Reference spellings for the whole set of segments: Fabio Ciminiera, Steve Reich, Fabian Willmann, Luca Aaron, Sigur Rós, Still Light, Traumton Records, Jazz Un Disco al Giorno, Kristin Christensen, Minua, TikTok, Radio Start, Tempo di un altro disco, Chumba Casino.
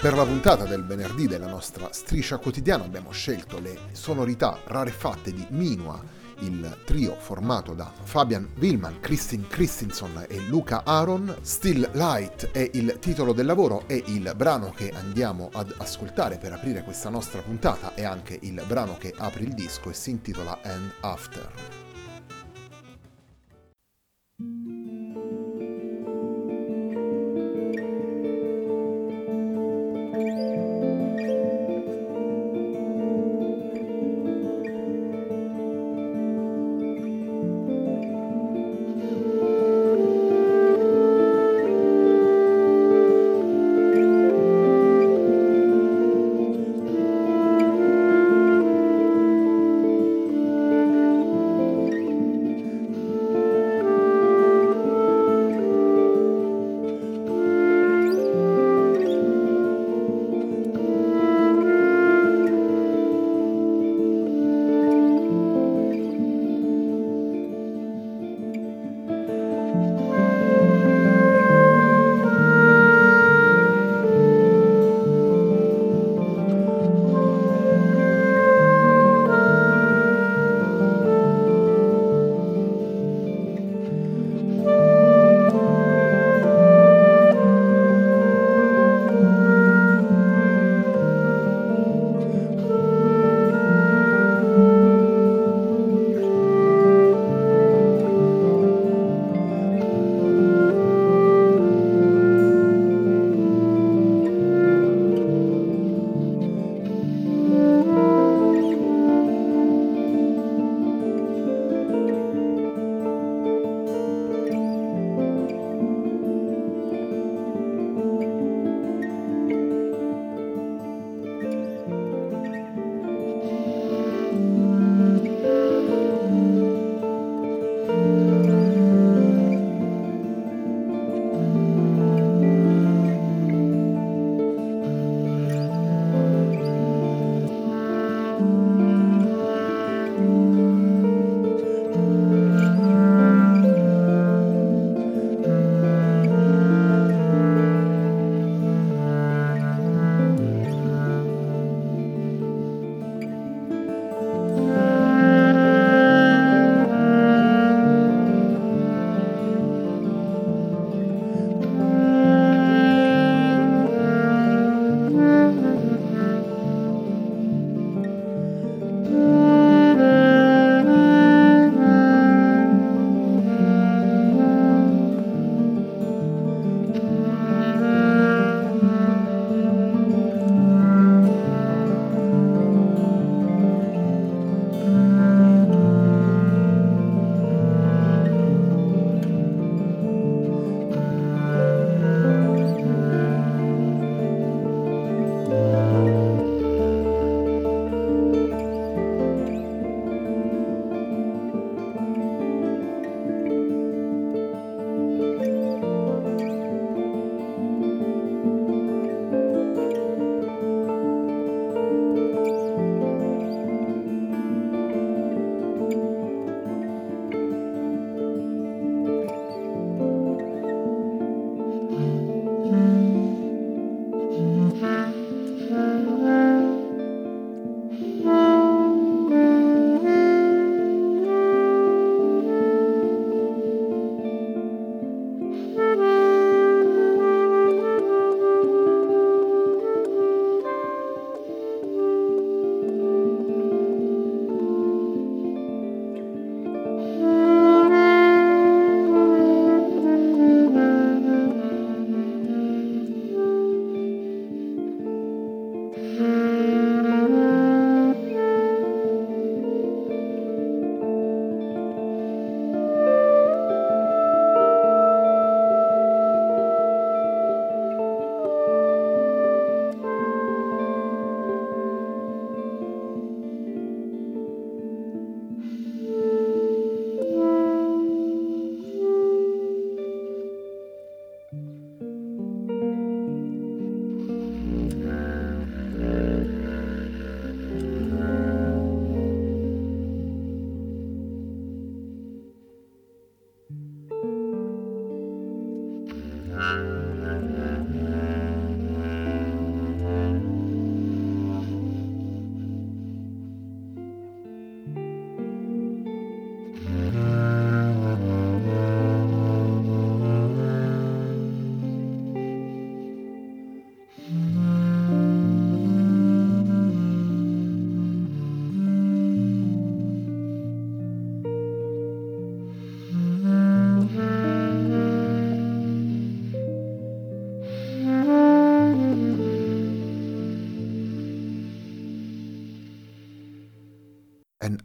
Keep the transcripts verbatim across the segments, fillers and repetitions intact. Per la puntata del venerdì della nostra striscia quotidiana abbiamo scelto le sonorità rarefatte di Minua, il trio formato da Fabian Willmann, Kristin Christensen e Luca Aaron. Still Light è il titolo del lavoro e il brano che andiamo ad ascoltare per aprire questa nostra puntata è anche il brano che apre il disco e si intitola And After.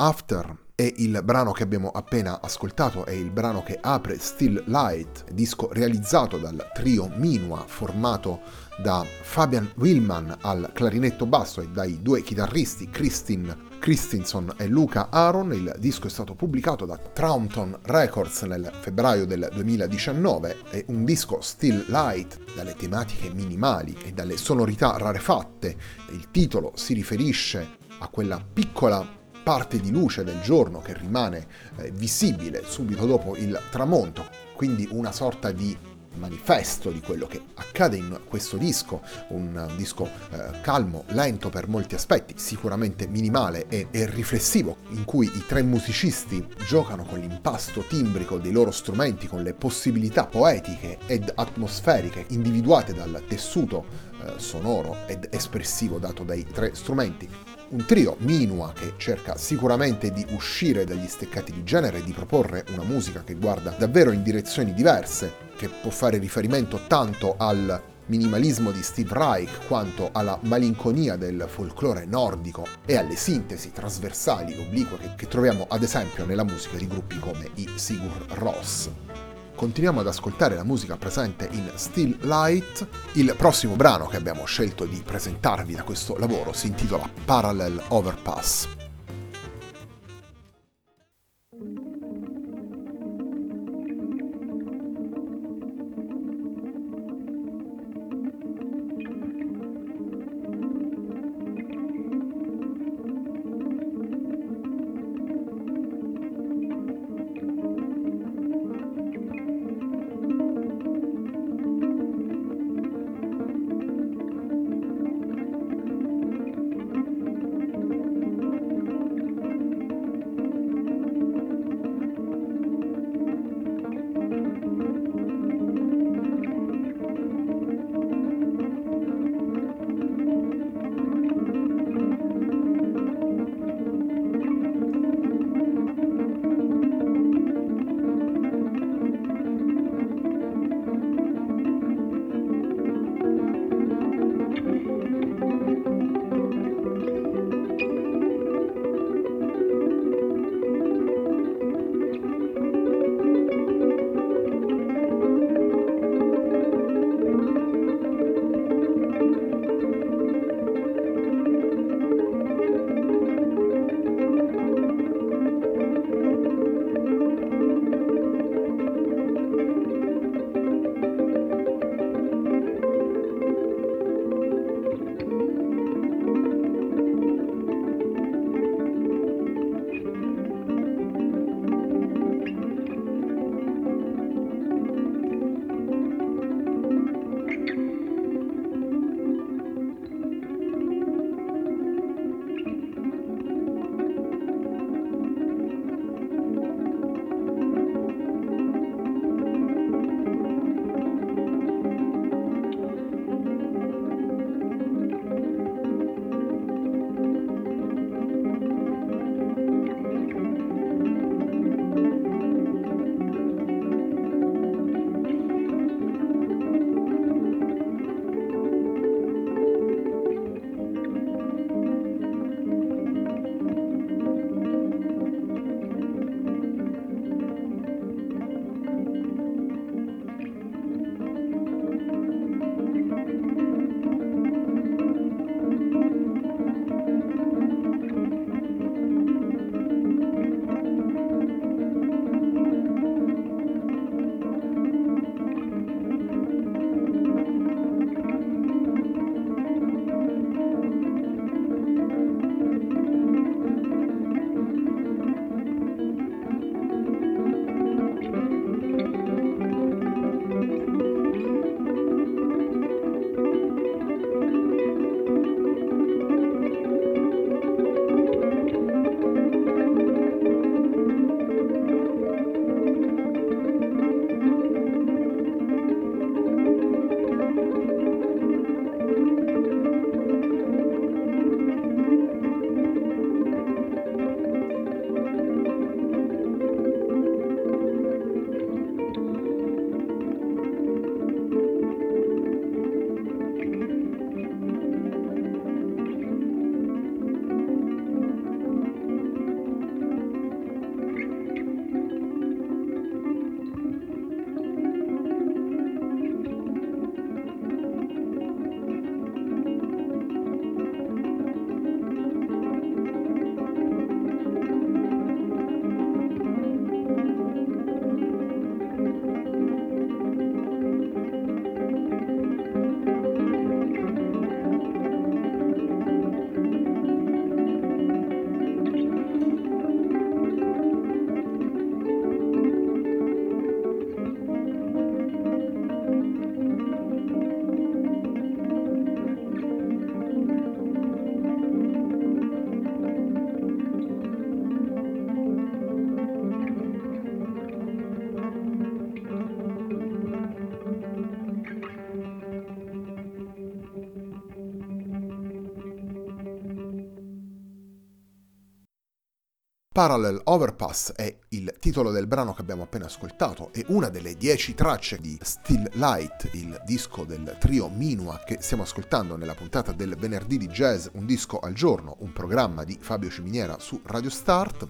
After è il brano che abbiamo appena ascoltato, è il brano che apre Still Light, disco realizzato dal trio Minua, formato da Fabian Willmann al clarinetto basso e dai due chitarristi Kristin Christensen e Luca Aaron. Il disco è stato pubblicato da Traumton Records nel febbraio del duemiladiciannove. È un disco Still Light dalle tematiche minimali e dalle sonorità rarefatte. Il titolo si riferisce a quella piccola parte di luce del giorno che rimane visibile subito dopo il tramonto, quindi una sorta di manifesto di quello che accade in questo disco, un disco eh, calmo, lento per molti aspetti, sicuramente minimale e, e riflessivo, in cui i tre musicisti giocano con l'impasto timbrico dei loro strumenti, con le possibilità poetiche ed atmosferiche individuate dal tessuto eh, sonoro ed espressivo dato dai tre strumenti. Un trio, Minua, che cerca sicuramente di uscire dagli steccati di genere e di proporre una musica che guarda davvero in direzioni diverse, che può fare riferimento tanto al minimalismo di Steve Reich quanto alla malinconia del folklore nordico e alle sintesi trasversali oblique che, che troviamo ad esempio nella musica di gruppi come i Sigur Rós. Continuiamo ad ascoltare la musica presente in Still Light. Il prossimo brano che abbiamo scelto di presentarvi da questo lavoro si intitola Parallel Overpass. Parallel Overpass è il titolo del brano che abbiamo appena ascoltato e una delle dieci tracce di Still Light, il disco del trio Minua che stiamo ascoltando nella puntata del venerdì di Jazz Un Disco al Giorno, un programma di Fabio Ciminiera su Radio Start.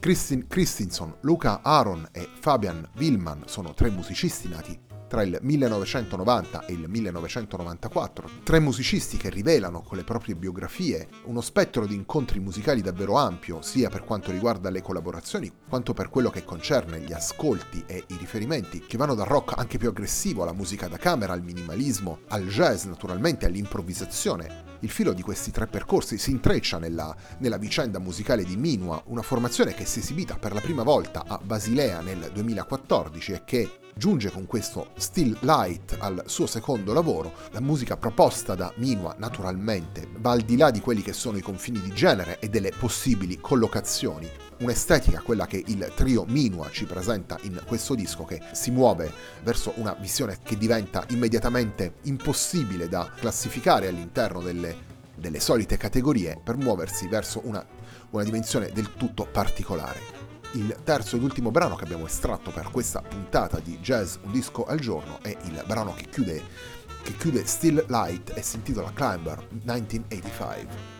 Kristin Christensen, Luca Aaron e Fabian Willmann sono tre musicisti nati tra il millenovecentonovanta e il millenovecentonovantaquattro, tre musicisti che rivelano con le proprie biografie uno spettro di incontri musicali davvero ampio, sia per quanto riguarda le collaborazioni, quanto per quello che concerne gli ascolti e i riferimenti, che vanno dal rock anche più aggressivo alla musica da camera, al minimalismo, al jazz, naturalmente all'improvvisazione. Il filo di questi tre percorsi si intreccia nella, nella vicenda musicale di Minua, una formazione che si è esibita per la prima volta a Basilea nel duemilaquattordici e che giunge con questo Still Light al suo secondo lavoro. La musica proposta da Minua, naturalmente, va al di là di quelli che sono i confini di genere e delle possibili collocazioni. Un'estetica, quella che il trio Minua ci presenta in questo disco, che si muove verso una visione che diventa immediatamente impossibile da classificare all'interno delle, delle solite categorie, per muoversi verso una, una dimensione del tutto particolare. Il terzo ed ultimo brano che abbiamo estratto per questa puntata di Jazz Un Disco al Giorno è il brano che chiude, che chiude Still Light e si intitola Climber millenovecentottantacinque.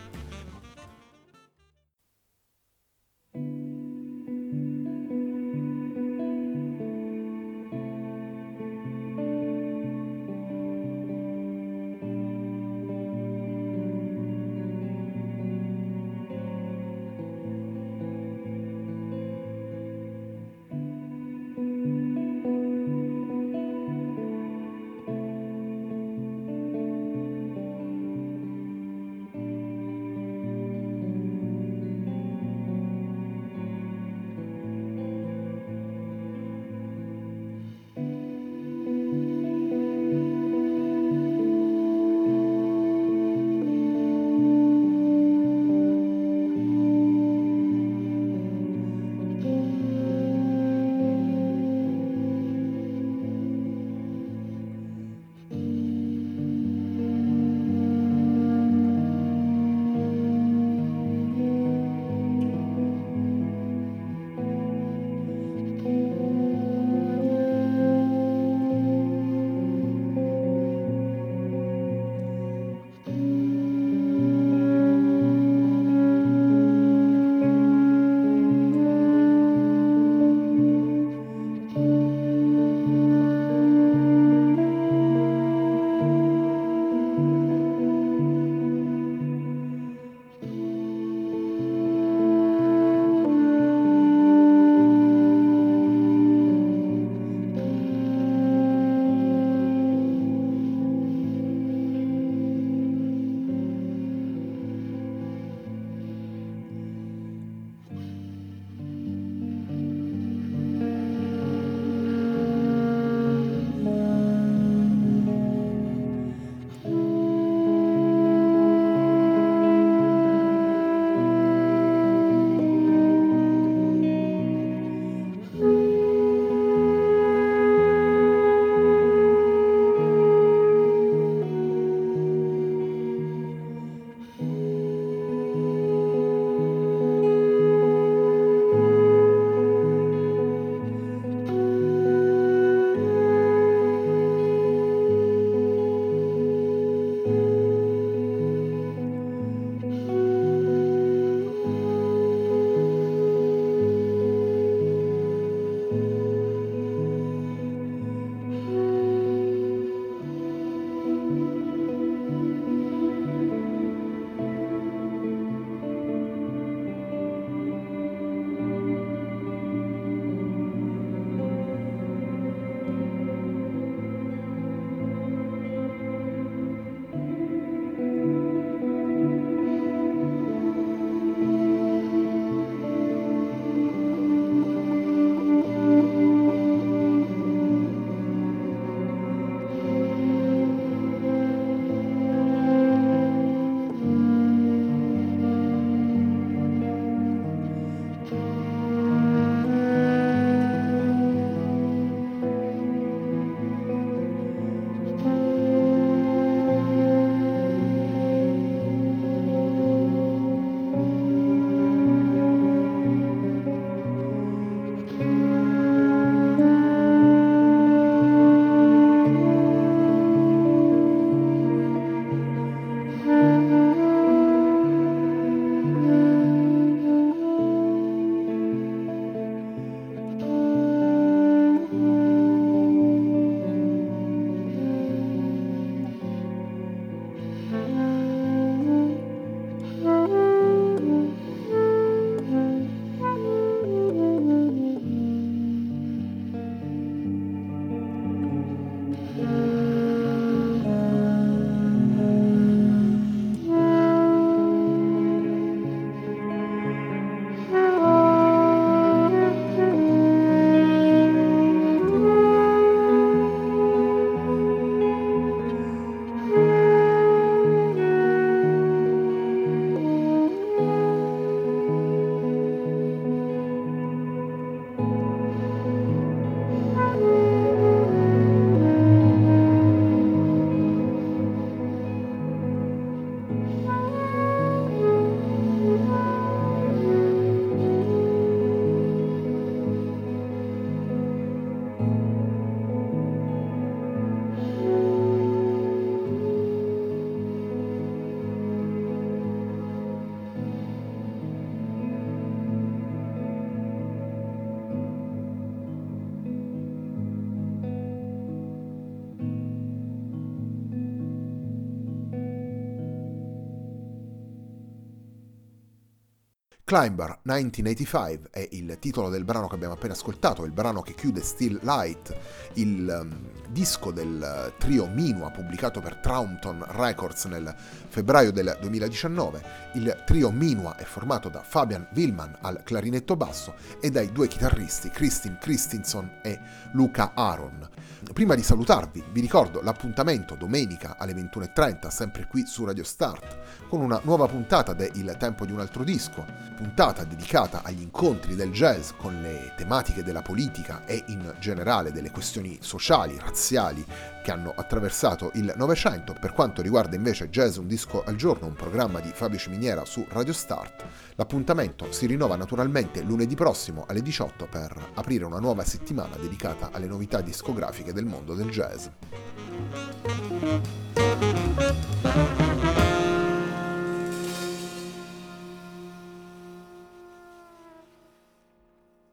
Climber millenovecentoottantacinque è il titolo del brano che abbiamo appena ascoltato, il brano che chiude Still Light, il um, disco del uh, trio Minua pubblicato per Traumton Records nel febbraio del duemiladiciannove. Il trio Minua è formato da Fabian Willmann al clarinetto basso e dai due chitarristi Kristin Christensen e Luca Aaron. Prima di salutarvi vi ricordo l'appuntamento domenica alle ventuno e trenta sempre qui su Radio Start con una nuova puntata de Il Tempo di un altro disco, puntata dedicata agli incontri del jazz con le tematiche della politica e in generale delle questioni sociali, razziali che hanno attraversato il Novecento. Per quanto riguarda invece Jazz Un Disco al Giorno, un programma di Fabio Ciminiera su Radio Start, l'appuntamento si rinnova naturalmente lunedì prossimo alle diciotto per aprire una nuova settimana dedicata alle novità discografiche del mondo del jazz.